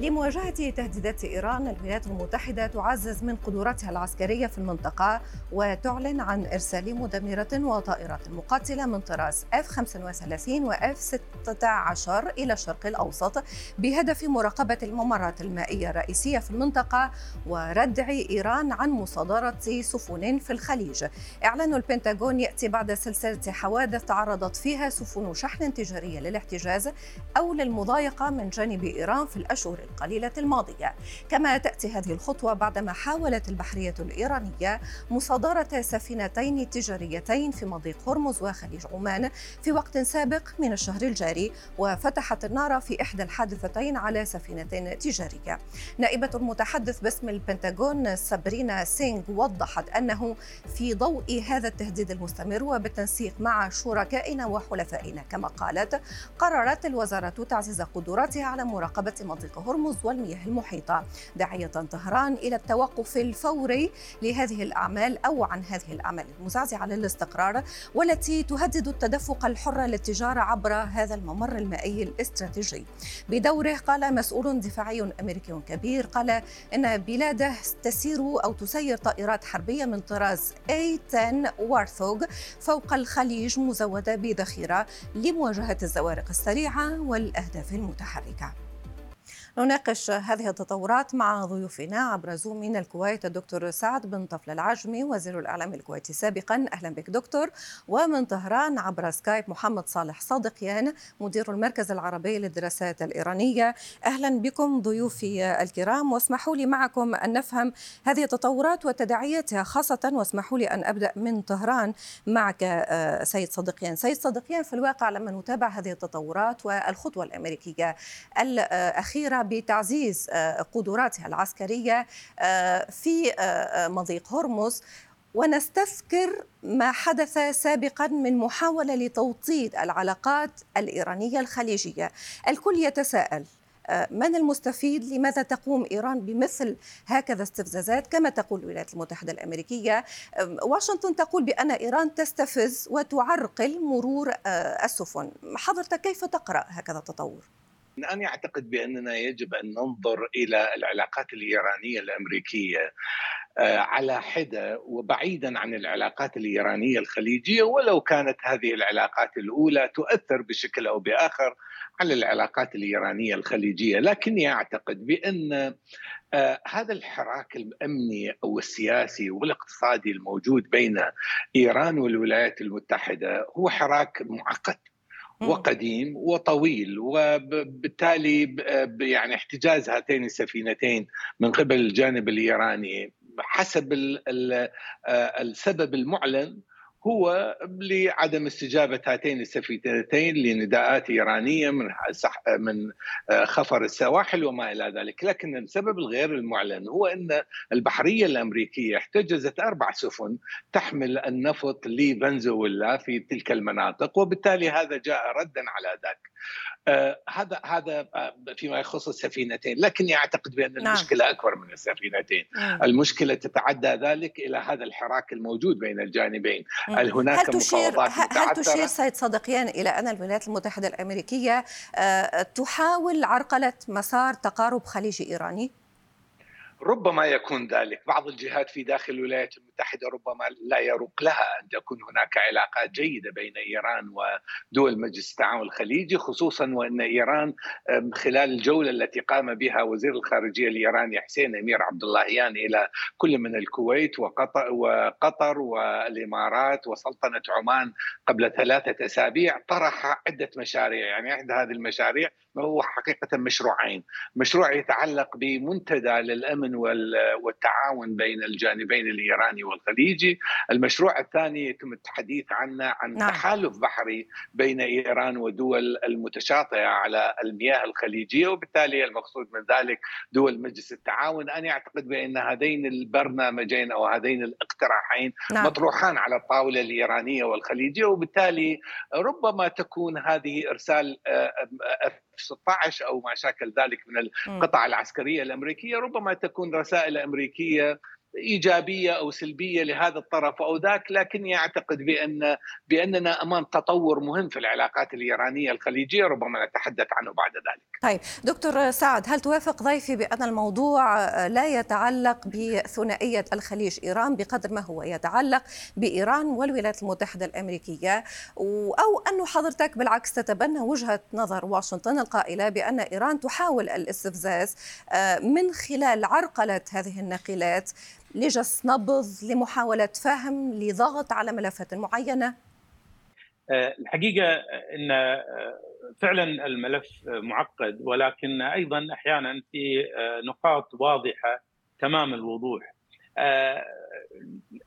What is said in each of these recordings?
لمواجهة تهديدات إيران، الولايات المتحدة تعزز من قدراتها العسكرية في المنطقة وتعلن عن إرسال مدمرة وطائرات مقاتلة من طراز F-35 و F-16 إلى الشرق الأوسط بهدف مراقبة الممرات المائية الرئيسية في المنطقة وردع إيران عن مصادرة سفن في الخليج. إعلان البنتاغون يأتي بعد سلسلة حوادث تعرضت فيها سفن شحن تجارية للاحتجاز أو للمضايقة من جانب إيران في الأشهر القليلة الماضية. كما تأتي هذه الخطوة بعدما حاولت البحرية الإيرانية مصادرة سفينتين تجاريتين في مضيق هرمز وخليج عمان في وقت سابق من الشهر الجاري، وفتحت النار في إحدى الحادثتين على سفينتين تجارية. نائبة المتحدث باسم البنتاغون سابرينا سينغ وضحت أنه في ضوء هذا التهديد المستمر وبالتنسيق مع شركائنا وحلفائنا، كما قالت، قررت الوزارة تعزيز قدراتها على مراقبة منطقة هرمز والمياه المحيطة، داعية طهران إلى التوقف الفوري لهذه الأعمال أو عن هذه الأعمال المزعزعة للاستقرار والتي تهدد التدفق الحر للتجارة عبر هذا الممر المائي الاستراتيجي. بدوره قال مسؤول دفاعي أمريكي كبير، قال إن بلاده تسير أو تسير طائرات حربية من طراز A-10 Warthog فوق الخليج مزودة بذخيرة لمواجهة الزوارق السريعة والأهداف المتحركة. نناقش هذه التطورات مع ضيوفنا عبر زوم من الكويت، الدكتور سعد بن طفل العجمي وزير الإعلام الكويتي سابقا، أهلا بك دكتور. ومن طهران عبر سكايب محمد صالح صادقيان، مدير المركز العربي للدراسات الإيرانية. أهلا بكم ضيوفي الكرام، واسمحوا لي معكم أن نفهم هذه التطورات وتداعياتها خاصة، واسمحوا لي أن أبدأ من طهران معك سيد صادقيان. سيد صادقيان، في الواقع لما نتابع هذه التطورات والخطوة الأمريكية الأخيرة بتعزيز قدراتها العسكرية في مضيق هرمز، ونستذكر ما حدث سابقا من محاولة لتوطيد العلاقات الإيرانية الخليجية، الكل يتساءل من المستفيد؟ لماذا تقوم إيران بمثل هكذا استفزازات؟ كما تقول الولايات المتحدة الأمريكية، واشنطن تقول بأن إيران تستفز وتعرقل مرور السفن. حضرتك كيف تقرأ هكذا التطور؟ أنا أعتقد بأننا يجب أن ننظر إلى العلاقات الإيرانية الأمريكية على حدة وبعيدا عن العلاقات الإيرانية الخليجية، ولو كانت هذه العلاقات الأولى تؤثر بشكل أو بآخر على العلاقات الإيرانية الخليجية. لكني أعتقد بأن هذا الحراك الأمني أو السياسي والاقتصادي الموجود بين إيران والولايات المتحدة هو حراك معقد وقديم وطويل، وبالتالي يعني احتجاز هاتين السفينتين من قبل الجانب الإيراني حسب السبب المعلن هو لعدم استجابة هاتين السفينتين لنداءات إيرانية من خفر السواحل وما إلى ذلك. لكن السبب الغير المعلن هو أن البحرية الأمريكية احتجزت 4 سفن تحمل النفط لفنزويلا في تلك المناطق، وبالتالي هذا جاء ردا على ذلك. هذا فيما يخص السفينتين، لكني أعتقد بأن المشكلة أكبر من السفينتين. المشكلة تتعدى ذلك إلى هذا الحراك الموجود بين الجانبين. هل تشير سيد صادقيان إلى أن الولايات المتحدة الأمريكية تحاول عرقلة مسار تقارب خليجي إيراني؟ ربما يكون ذلك. بعض الجهات في داخل الولايات المتحدة ربما لا يروق لها أن تكون هناك علاقات جيدة بين إيران ودول مجلس التعاون الخليجي، خصوصا وأن إيران خلال الجولة التي قام بها وزير الخارجية الإيراني حسين أمير عبداللهيان إلى كل من الكويت وقطر والإمارات وسلطنة عمان قبل 3 أسابيع طرح عدة مشاريع. يعني إحدى هذه المشاريع هو حقيقة مشروعين، مشروع يتعلق بمنتدى للأمن والتعاون بين الجانبين الإيراني والخليجي، المشروع الثاني يتم الحديث عن تحالف بحري بين إيران ودول المتشاطئة على المياه الخليجية، وبالتالي المقصود من ذلك دول مجلس التعاون. أنا أعتقد بأن هذين البرنامجين أو هذين الاقتراحين مطروحان على الطاولة الإيرانية والخليجية، وبالتالي ربما تكون هذه إرسال 16 أو ما شاكل ذلك من القطع العسكرية الأمريكية، ربما تكون رسائل أمريكية إيجابية أو سلبية لهذا الطرف أو ذاك، لكن يعتقد بأننا أمام تطور مهم في العلاقات الإيرانية الخليجية، ربما نتحدث عنه بعد ذلك. طيب دكتور سعد، هل توافق ضيفي بأن الموضوع لا يتعلق بثنائية الخليج إيران بقدر ما هو يتعلق بإيران والولايات المتحدة الأمريكية، أو أن حضرتك بالعكس تتبنى وجهة نظر واشنطن القائلة بأن إيران تحاول الاستفزاز من خلال عرقلة هذه الناقلات لجس نبض، لمحاولة فهم، لضغط على ملفات معينة؟ الحقيقة أن فعلا الملف معقد، ولكن أيضا أحيانا في نقاط واضحة تمام الوضوح.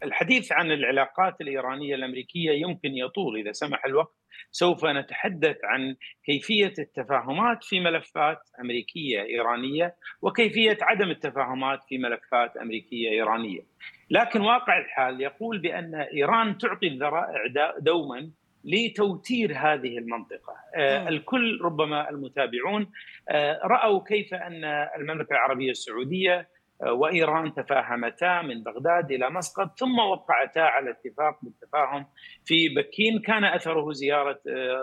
الحديث عن العلاقات الإيرانية الأمريكية يمكن يطول، إذا سمح الوقت سوف نتحدث عن كيفية التفاهمات في ملفات أمريكية إيرانية وكيفية عدم التفاهمات في ملفات أمريكية إيرانية، لكن واقع الحال يقول بأن إيران تعطي الذرائع دوما لتوتير هذه المنطقة. الكل ربما المتابعون رأوا كيف أن المملكة العربية السعودية وإيران تفاهمتا من بغداد إلى مسقط، ثم وقعتا على اتفاق بالتفاهم في بكين، كان أثره زيارة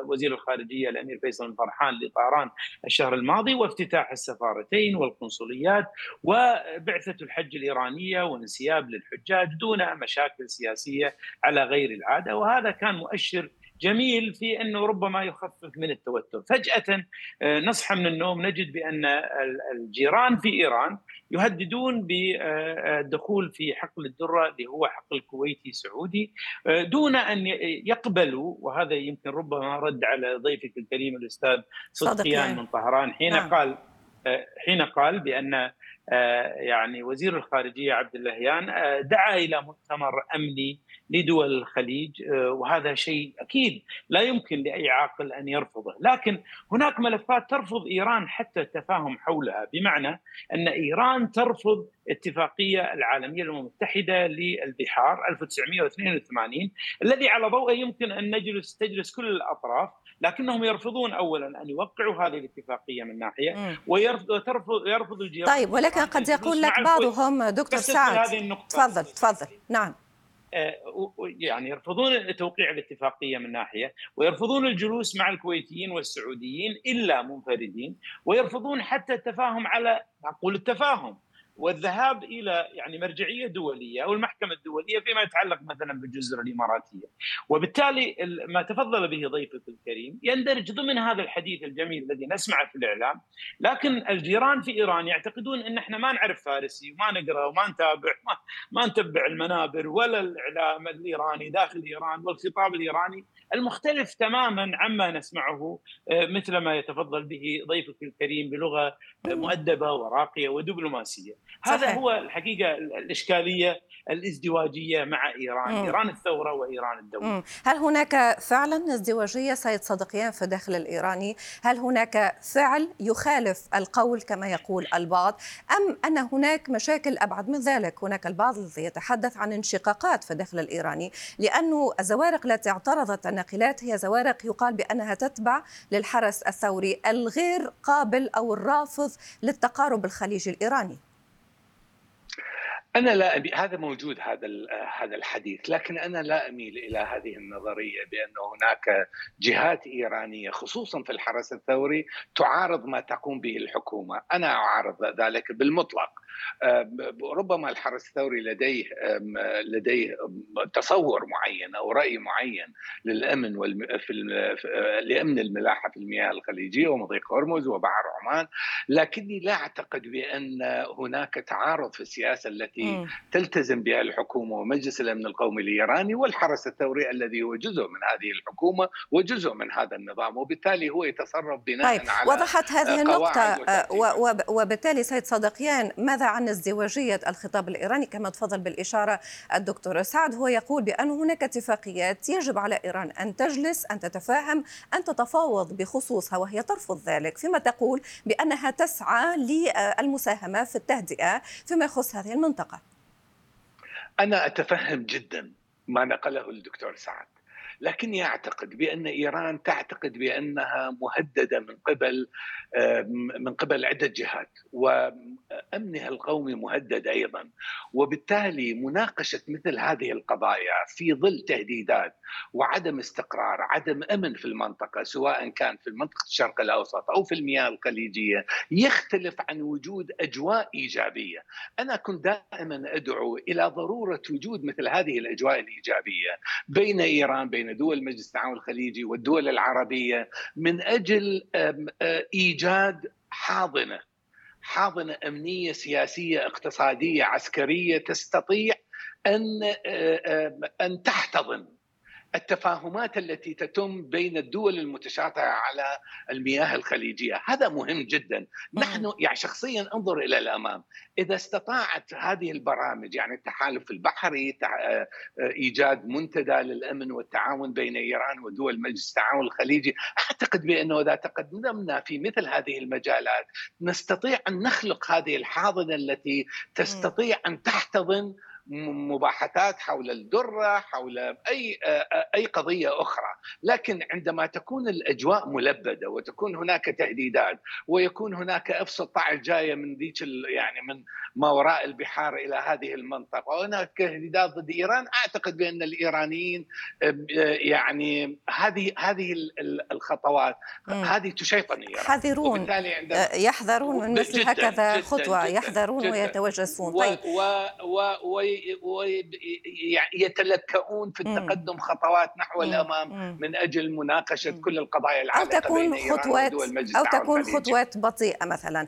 وزير الخارجية الأمير فيصل بن فرحان لطهران الشهر الماضي، وافتتاح السفارتين والقنصليات، وبعثة الحج الإيرانية وانسياب للحجاج دون مشاكل سياسية على غير العادة، وهذا كان مؤشر جميل في أنه ربما يخفف من التوتر. فجأة نصحى من النوم نجد بأن الجيران في إيران يهددون بالدخول في حقل الدرة اللي هو حقل كويتي سعودي دون أن يقبلوا، وهذا يمكن ربما رد على ضيفك الكريم الأستاذ صدقيان من طهران حين قال بأن يعني وزير الخارجية عبداللهيان دعا إلى مؤتمر أمني لدول الخليج، وهذا شيء أكيد لا يمكن لأي عاقل أن يرفضه. لكن هناك ملفات ترفض إيران حتى التفاهم حولها، بمعنى أن إيران ترفض اتفاقية العالمية المتحدة للبحار 1982 الذي على ضوءه يمكن أن تجلس كل الأطراف، لكنهم يرفضون أولا أن يوقعوا هذه الاتفاقية من ناحية، ويرفض الجيران. طيب، ولكن قد يقول لك بعضهم دكتور سعد، تفضل. نعم، يعني يرفضون توقيع الاتفاقية من ناحية، ويرفضون الجلوس مع الكويتيين والسعوديين إلا منفردين، ويرفضون حتى التفاهم على معقول التفاهم والذهاب إلى يعني مرجعية دولية أو المحكمة الدولية فيما يتعلق مثلا بالجزر الإماراتية. وبالتالي ما تفضل به ضيفك الكريم يندرج ضمن هذا الحديث الجميل الذي نسمعه في الإعلام، لكن الجيران في إيران يعتقدون أن احنا ما نعرف فارسي وما نقرأ وما نتابع ما نتبع المنابر ولا الإعلام الإيراني داخل إيران والخطاب الإيراني المختلف تماما عما نسمعه مثل ما يتفضل به ضيفك الكريم بلغة مؤدبة وراقية ودبلوماسية. هذا هو الحقيقة الإشكالية الازدواجية مع إيران، إيران الثورة وإيران الدولة. هل هناك فعلا ازدواجية سيد صدقيان في داخل الإيراني؟ هل هناك فعل يخالف القول كما يقول البعض، أم أن هناك مشاكل أبعد من ذلك؟ هناك البعض الذي يتحدث عن انشقاقات في داخل الإيراني، لأن الزوارق التي اعترضت الناقلات هي زوارق يقال بأنها تتبع للحرس الثوري الغير قابل أو الرافض للتقارب الخليجي الإيراني. أنا لا أبي هذا موجود، هذا الحديث، لكن أنا لا أميل إلى هذه النظرية بأن هناك جهات إيرانية خصوصا في الحرس الثوري تعارض ما تقوم به الحكومة. أنا أعارض ذلك بالمطلق. ربما الحرس الثوري لديه تصور معين أو رأي معين للأمن لأمن الملاحة في المياه الخليجية ومضيق هرمز وبحر عمان، لكني لا أعتقد بأن هناك تعارض في السياسة التي تلتزم بها الحكومة ومجلس الأمن القومي الإيراني والحرس الثوري الذي هو جزء من هذه الحكومة وجزء من هذا النظام، وبالتالي هو يتصرف بناء على وضحت هذه النقطة. وبالتالي سيد صدقيان، ماذا عن ازدواجية الخطاب الإيراني كما تفضل بالإشارة الدكتور سعد؟ هو يقول بأن هناك اتفاقيات يجب على إيران أن تجلس، أن تتفاهم، أن تتفاوض بخصوصها، وهي ترفض ذلك، فيما تقول بأنها تسعى للمساهمة في التهدئة فيما يخص هذه المنطقة. أنا أتفهم جدا ما نقله الدكتور سعد، لكن يعتقد بأن إيران تعتقد بأنها مهددة من قبل عدة جهات، وأمنها القومي مهدد أيضا، وبالتالي مناقشة مثل هذه القضايا في ظل تهديدات وعدم استقرار، عدم أمن في المنطقة سواء كان في منطقة الشرق الأوسط أو في المياه الخليجية، يختلف عن وجود أجواء إيجابية. أنا كنت دائما أدعو إلى ضرورة وجود مثل هذه الأجواء الإيجابية بين إيران، بين دول مجلس التعاون الخليجي والدول العربية، من أجل إيجاد حاضنة أمنية سياسية اقتصادية عسكرية تستطيع أن تحتضن التفاهمات التي تتم بين الدول المتشاطئة على المياه الخليجية. هذا مهم جدا. نحن شخصيا انظر إلى الأمام، إذا استطاعت هذه البرامج التحالف البحري، إيجاد منتدى للأمن والتعاون بين إيران ودول مجلس التعاون الخليجي، أعتقد بأنه إذا تقدمنا في مثل هذه المجالات نستطيع أن نخلق هذه الحاضنة التي تستطيع أن تحتضن مباحثات حول الدرة، حول أي قضية أخرى. لكن عندما تكون الأجواء ملبدة وتكون هناك تهديدات ويكون هناك F-16 جاية من ذيك من ما وراء البحار إلى هذه المنطقة، وهناك تهديدات ضد إيران، أعتقد بأن الإيرانيين هذه الخطوات هذه تشيطن إيران، حذرون، يحذرون من مثل هكذا خطوة، يحذرون ويتوجسون. طيب، ويتلكؤون في التقدم خطوات نحو الأمام من أجل مناقشة كل القضايا العالقة بين إيران ودول مجلس التعاون الخليجي، أو تكون خطوات بطيئة مثلا.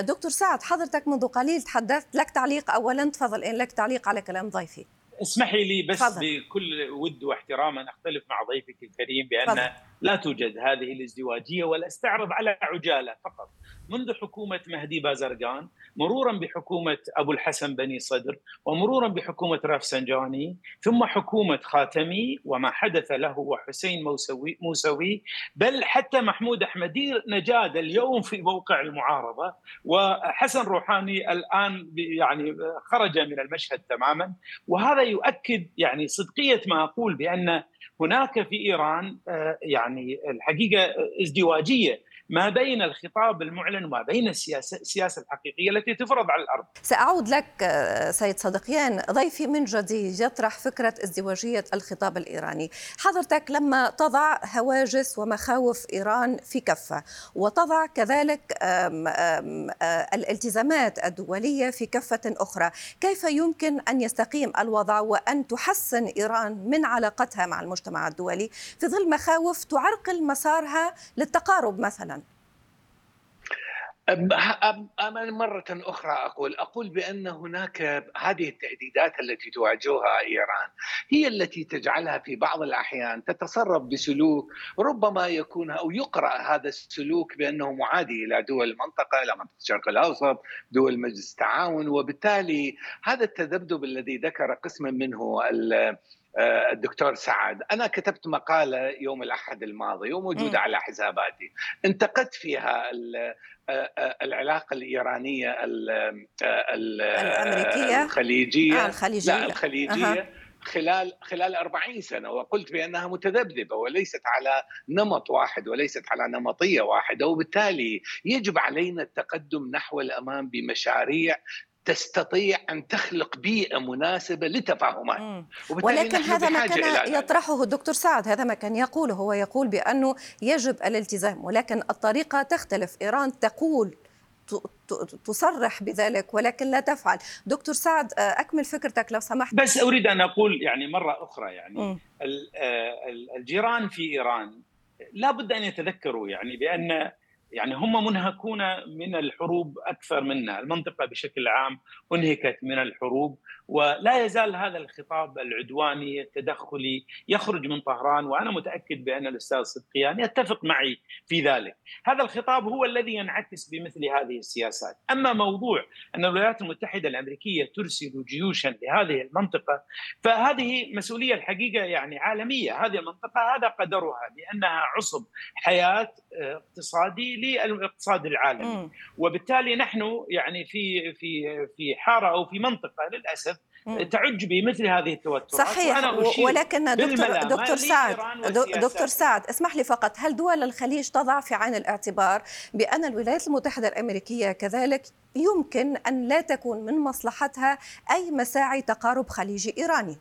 دكتور سعد، حضرتك منذ قليل تحدثت، لك تعليق أولا، تفضل، إن لك تعليق على كلام ضيفي. اسمحي لي بس فضل. بكل ود واحتراما أختلف مع ضيفك الكريم بأن فضل. لا توجد هذه الازدواجية، ولا استعرض على عجالة فقط منذ حكومة مهدي بازرغان، مرورا بحكومة أبو الحسن بني صدر، ومرورا بحكومة رفسنجاني، ثم حكومة خاتمي، وما حدث له وحسين موسوي، بل حتى محمود أحمدينجاد اليوم في موقع المعارضة، وحسن روحاني الآن خرج من المشهد تماما. وهذا يؤكد صدقية ما أقول بأن هناك في إيران الحقيقة ازدواجية ما بين الخطاب المعلن وما بين السياسة الحقيقية التي تفرض على الأرض. سأعود لك سيد صدقيان، ضيفي من جديد يطرح فكرة ازدواجية الخطاب الإيراني. حضرتك لما تضع هواجس ومخاوف إيران في كفة، وتضع كذلك الالتزامات الدولية في كفة أخرى، كيف يمكن أن يستقيم الوضع وأن تحسن إيران من علاقتها مع المجتمع الدولي في ظل مخاوف تعرقل مسارها للتقارب مثلا؟ أنا مرة أخرى أقول بأن هناك هذه التهديدات التي تواجهها إيران هي التي تجعلها في بعض الأحيان تتصرف بسلوك ربما يكون أو يقرأ هذا السلوك بأنه معادي إلى دول المنطقة، إلى منطقة الشرق الأوسط، دول مجلس التعاون. وبالتالي هذا التذبذب الذي ذكر قسما منه الدكتور سعد، أنا كتبت مقالة يوم الأحد الماضي وموجودة على حساباتي، انتقدت فيها العلاقة الإيرانية الأمريكية الخليجية خلال 40 سنة، وقلت بأنها متذبذبة وليست على نمط واحد وليست على نمطية واحدة. وبالتالي يجب علينا التقدم نحو الأمام بمشاريع تستطيع أن تخلق بيئة مناسبة لتفاهمات. ولكن هذا ما كان يطرحه الدكتور سعد، هذا ما كان يقوله، هو يقول بأنه يجب الالتزام، ولكن الطريقة تختلف. إيران تقول، تصرح بذلك، ولكن لا تفعل. دكتور سعد، أكمل فكرتك لو سمحت. بس أريد أن أقول مرة أخرى الجيران في إيران لا بد أن يتذكروا بأن هم منهكون من الحروب أكثر منا، المنطقة بشكل عام انهكت من الحروب، ولا يزال هذا الخطاب العدواني التدخلي يخرج من طهران، وأنا متأكد بأن الأستاذ صدقيان يتفق معي في ذلك. هذا الخطاب هو الذي ينعكس بمثل هذه السياسات. أما موضوع أن الولايات المتحدة الأمريكية ترسل جيوشا لهذه المنطقة، فهذه مسؤولية الحقيقة عالمية. هذه المنطقة هذا قدرها، لأنها عصب حياة اقتصادي للاقتصاد العالمي. وبالتالي نحن يعني في حاره او في منطقه للاسف تعج بمثل هذه التوترات. صحيح، ولكن دكتور سعد اسمح لي فقط، هل دول الخليج تضع في عين الاعتبار بأن الولايات المتحدة الأمريكية كذلك يمكن أن لا تكون من مصلحتها أي مساعي تقارب خليجي إيراني؟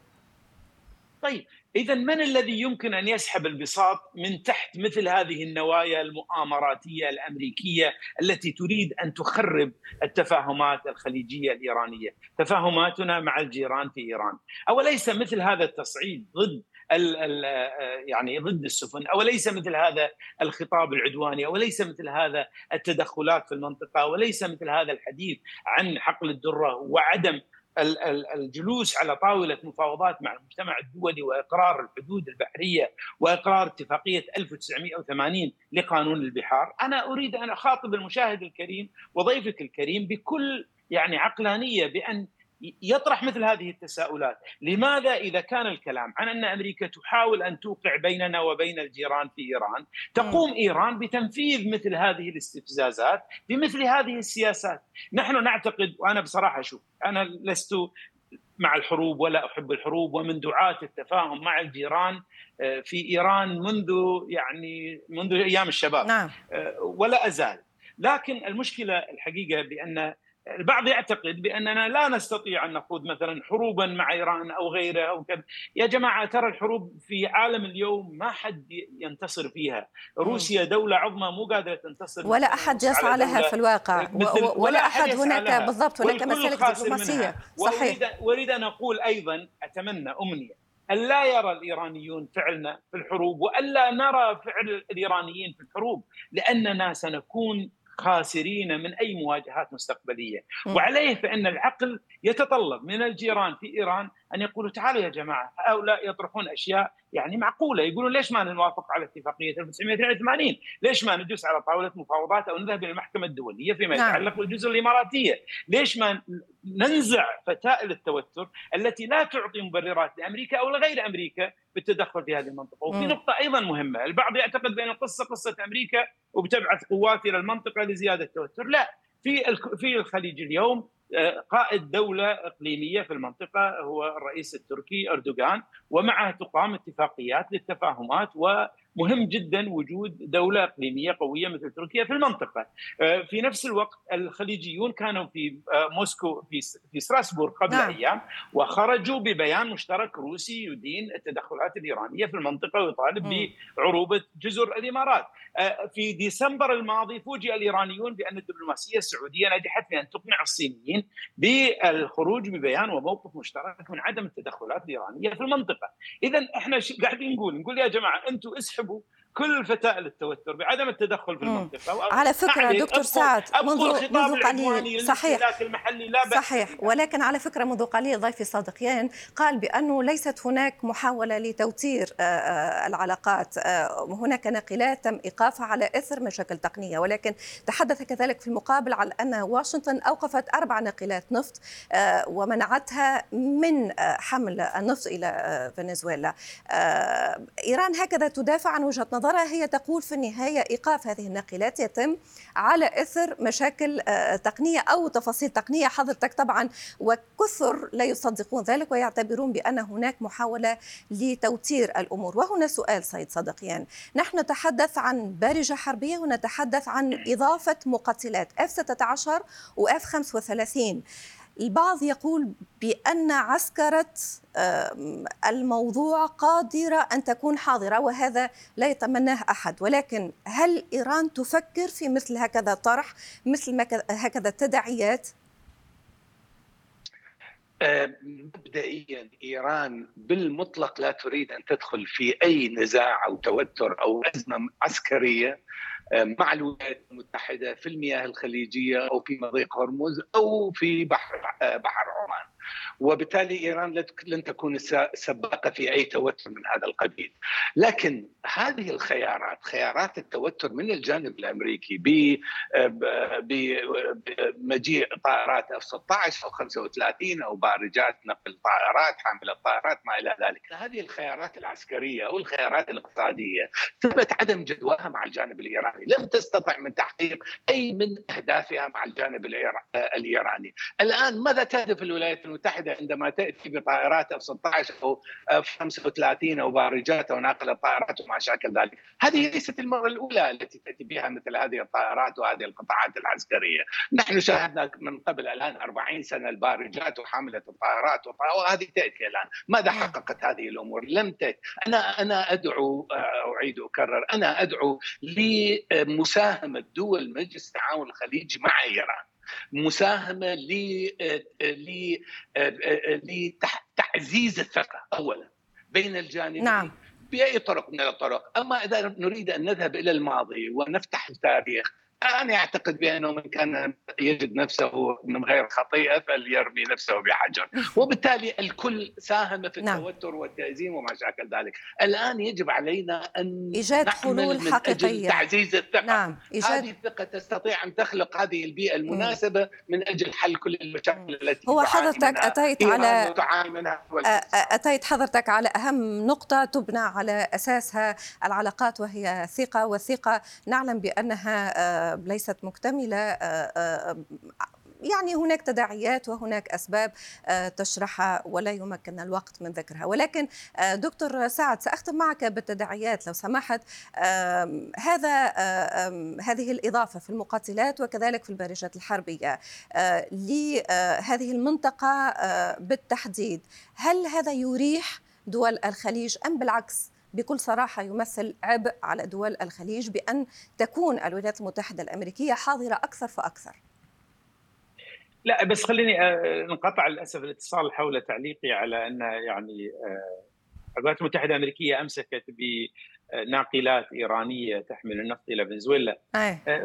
طيب، إذا من الذي يمكن أن يسحب البساط من تحت مثل هذه النوايا المؤامراتية الأمريكية التي تريد أن تخرب التفاهمات الخليجية الإيرانية، تفاهماتنا مع الجيران في إيران؟ أوليس مثل هذا التصعيد ضد ضد السفن، أوليس مثل هذا الخطاب العدواني، أوليس مثل هذا التدخلات في المنطقة، أوليس مثل هذا الحديث عن حقل الدرة وعدم الجلوس على طاولة مفاوضات مع المجتمع الدولي وإقرار الحدود البحرية وإقرار اتفاقية 1980 لقانون البحار؟ أنا أريد أن أخاطب المشاهد الكريم وضيفك الكريم بكل عقلانية بأن يطرح مثل هذه التساؤلات. لماذا إذا كان الكلام عن أن أمريكا تحاول أن توقع بيننا وبين الجيران في إيران، تقوم إيران بتنفيذ مثل هذه الاستفزازات بمثل هذه السياسات؟ نحن نعتقد، وأنا بصراحة أنا لست مع الحروب ولا أحب الحروب، ومن دعاة التفاهم مع الجيران في إيران منذ أيام الشباب. نعم. ولا أزال. لكن المشكلة الحقيقة بأن البعض يعتقد بأننا لا نستطيع أن نخوض مثلا حروبا مع إيران أو غيرها أو كذا. يا جماعة، ترى الحروب في عالم اليوم ما حد ينتصر فيها. روسيا دولة عظمى مو قادرة تنتصر، ولا أحد يسعى لها في الواقع، ولا أحد هناك بالضبط، هناك مسالك دبلوماسية. صحيح. وأريد أن أقول أيضا، أتمنى أمنية ألا يرى الإيرانيون فعلنا في الحروب، وألا نرى فعل الإيرانيين في الحروب، لأننا سنكون خاسرين من أي مواجهات مستقبلية. وعليه فإن العقل يتطلب من الجيران في إيران أن يقولوا تعالوا يا جماعة، هؤلاء يطرحون أشياء معقولة، يقولون ليش ما نوافق على اتفاقية 1982؟ ليش ما ندوس على طاولة مفاوضات أو نذهب إلى المحكمة الدولية فيما يتعلق بالجزر الإماراتية؟ ليش ما ننزع فتائل التوتر التي لا تعطي مبررات لأمريكا أو لغير أمريكا بالتدخل في هذه المنطقة؟ وفي نقطة أيضا مهمة، البعض يعتقد بأن القصة قصة أمريكا وبتبعث قوات إلى المنطقة لزيادة التوتر. لا، في الخليج اليوم قائد دولة إقليمية في المنطقة هو الرئيس التركي أردوغان، ومعه تقام اتفاقيات للتفاهمات، ومهم جدا وجود دولة إقليمية قوية مثل تركيا في المنطقة. في نفس الوقت الخليجيون كانوا في موسكو، في ستراسبورغ قبل أيام، وخرجوا ببيان مشترك روسي يدين التدخلات الإيرانية في المنطقة ويطالب بعروبة جزر الإمارات. في ديسمبر الماضي فوجئ الإيرانيون بأن الدبلوماسية السعودية نجحت في أن تقنع الصينيين بالخروج ببيان وموقف مشترك من عدم التدخلات الإيرانية في المنطقة. إذن احنا قاعدين نقول يا جماعة، انتم اسحبوا كل فتائل التوتر بعدم التدخل في المنطقة. على فكرة دكتور سعد، منذ قليل، صحيح المحلي لا بأس، صحيح، ولكن على فكرة منذ قليل ضيفي صادقيان قال بأنه ليست هناك محاولة لتوتير العلاقات، هناك نقلات تم إيقافها على إثر مشاكل تقنية، ولكن تحدث كذلك في المقابل على أن واشنطن أوقفت 4 نقلات نفط ومنعتها من حمل النفط إلى فنزويلا. إيران هكذا تدافع عن وجهة نظرها، هي تقول في النهاية إيقاف هذه الناقلات يتم على إثر مشاكل تقنية أو تفاصيل تقنية حضرتك طبعا، وكثر لا يصدقون ذلك ويعتبرون بأن هناك محاولة لتوتير الأمور. وهنا سؤال سيد صدقيان، نحن نتحدث عن بارجة حربية ونتحدث عن إضافة مقاتلات F-16 و F-35. البعض يقول بأن عسكرة الموضوع قادرة أن تكون حاضرة، وهذا لا يتمناه أحد، ولكن هل إيران تفكر في مثل هكذا طرح، مثل هكذا التداعيات؟ مبدئيا إيران بالمطلق لا تريد أن تدخل في أي نزاع أو توتر أو أزمة عسكرية مع الولايات المتحدة في المياه الخليجية أو في مضيق هرمز أو في بحر عمان. وبالتالي إيران لن تكون سباقة في أي توتر من هذا القبيل. لكن هذه الخيارات، خيارات التوتر من الجانب الأمريكي بمجيء طائرات F-16 أو 35 أو بارجات نقل طائرات، حاملة طائرات، ما إلى ذلك، هذه الخيارات العسكرية أو الخيارات الاقتصادية ثبت عدم جدواها مع الجانب الإيراني، لم تستطع من تحقيق أي من أهدافها مع الجانب الإيراني. الآن ماذا تهدف الولايات المتحدة عندما تأتي بطائرات F-16 أو F-35 أو بارجات أو ناقلة طائرات وما شابه ذلك؟ هذه ليست المرة الأولى التي تأتي بها مثل هذه الطائرات وهذه القطاعات العسكرية. نحن شاهدنا من قبل الآن 40 سنة البارجات وحاملة الطائرات وهذه تأتي الآن. ماذا حققت هذه الأمور؟ لم تأتي. أنا أدعو، أعيد أكرر، أنا أدعو لمساهمة دول مجلس التعاون الخليجي مع إيران، مساهمة لتعزيز الثقة أولا بين الجانبين، نعم، بأي طرق من الطرق. أما إذا نريد أن نذهب إلى الماضي ونفتح التاريخ، أنا أعتقد بأنه من كان يجد نفسه من غير خطيئة فليرمي نفسه بحجر، وبالتالي الكل ساهم في التوتر والتأزيم وما شابه ذلك. الآن يجب علينا أن إيجاد حلول حقيقية تعزيز الثقة، نعم. هذه الثقة تستطيع أن تخلق هذه البيئة المناسبة من أجل حل كل المشاكل التي هو حضرتك أتيت حضرتك على أهم نقطة تبنى على أساسها العلاقات، وهي الثقة، والثقة نعلم بأنها ليست مكتملة، يعني هناك تداعيات وهناك أسباب تشرحها ولا يمكن الوقت من ذكرها. ولكن دكتور سعد، سأختم معك بالتداعيات لو سمحت. هذه الإضافة في المقاتلات وكذلك في البارجات الحربية لهذه المنطقة بالتحديد، هل هذا يريح دول الخليج أم بالعكس؟ بكل صراحة يمثل عبء على دول الخليج بأن تكون الولايات المتحدة الأمريكية حاضرة أكثر فأكثر. لا بس خليني انقطع للأسف الاتصال حول تعليقي على أن يعني الولايات المتحدة الأمريكية أمسكت بناقلات إيرانية تحمل النفط إلى فنزويلا.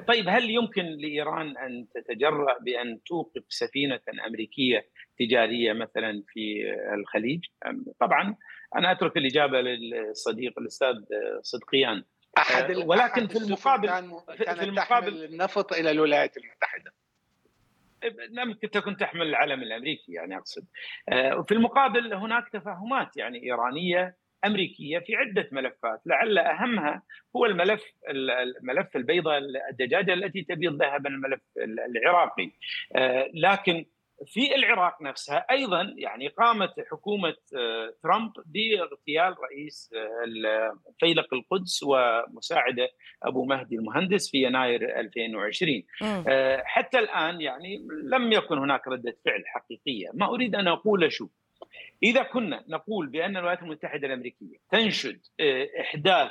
طيب هل يمكن لإيران أن تتجرأ بأن توقف سفينة أمريكية تجارية مثلا في الخليج؟ طبعا أنا أترك الإجابة للصديق الأستاذ صدقيان. ولكن في المقابل كانت تحمل النفط إلى الولايات المتحدة، كنت تحمل العلم الأمريكي يعني أقصد. في المقابل هناك تفاهمات يعني إيرانية أمريكية في عدة ملفات، لعل أهمها هو الملف البيضاء، الدجاجة التي تبيض ذهبا، الملف العراقي. لكن في العراق نفسها أيضا يعني قامت حكومة ترامب باغتيال رئيس فيلق القدس ومساعدة أبو مهدي المهندس في يناير 2020. حتى الآن يعني لم يكن هناك ردة فعل حقيقية. ما أريد أن أقول شو، إذا كنا نقول بأن الولايات المتحدة الأمريكية تنشد إحداث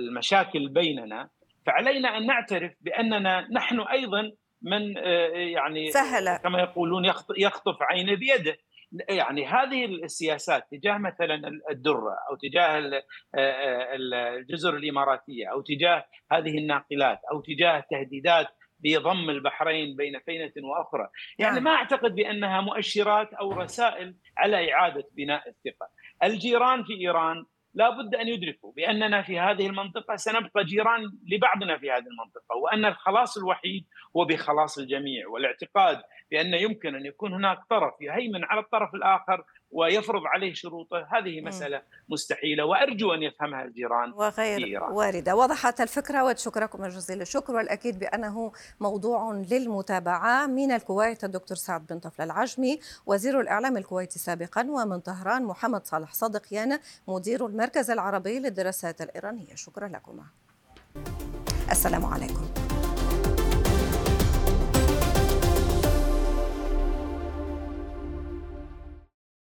المشاكل بيننا، فعلينا أن نعترف بأننا نحن أيضا من يعني سهلة، كما يقولون يخطف عينه بيده. يعني هذه السياسات تجاه مثلا الدرة أو تجاه الجزر الإماراتية أو تجاه هذه الناقلات أو تجاه تهديدات بضم البحرين بين فينة وأخرى، يعني ما أعتقد بأنها مؤشرات أو رسائل على إعادة بناء الثقة. الجيران في إيران لا بد أن يدركوا بأننا في هذه المنطقة سنبقى جيران لبعضنا في هذه المنطقة، وأن الخلاص الوحيد هو بخلاص الجميع، والاعتقاد بأن يمكن أن يكون هناك طرف يهيمن على الطرف الآخر ويفرض عليه شروطه، هذه مسألة مستحيلة، وأرجو أن يفهمها الجيران وغير واردة. وضحت الفكرة وشكركم جزيل الشكر، والأكيد بأنه موضوع للمتابعة. من الكويت الدكتور سعد بن طفل العجمي وزير الإعلام الكويتي سابقا، ومن طهران محمد صالح صادقيان مدير المركز العربي للدراسات الإيرانية. شكرا لكم، السلام عليكم.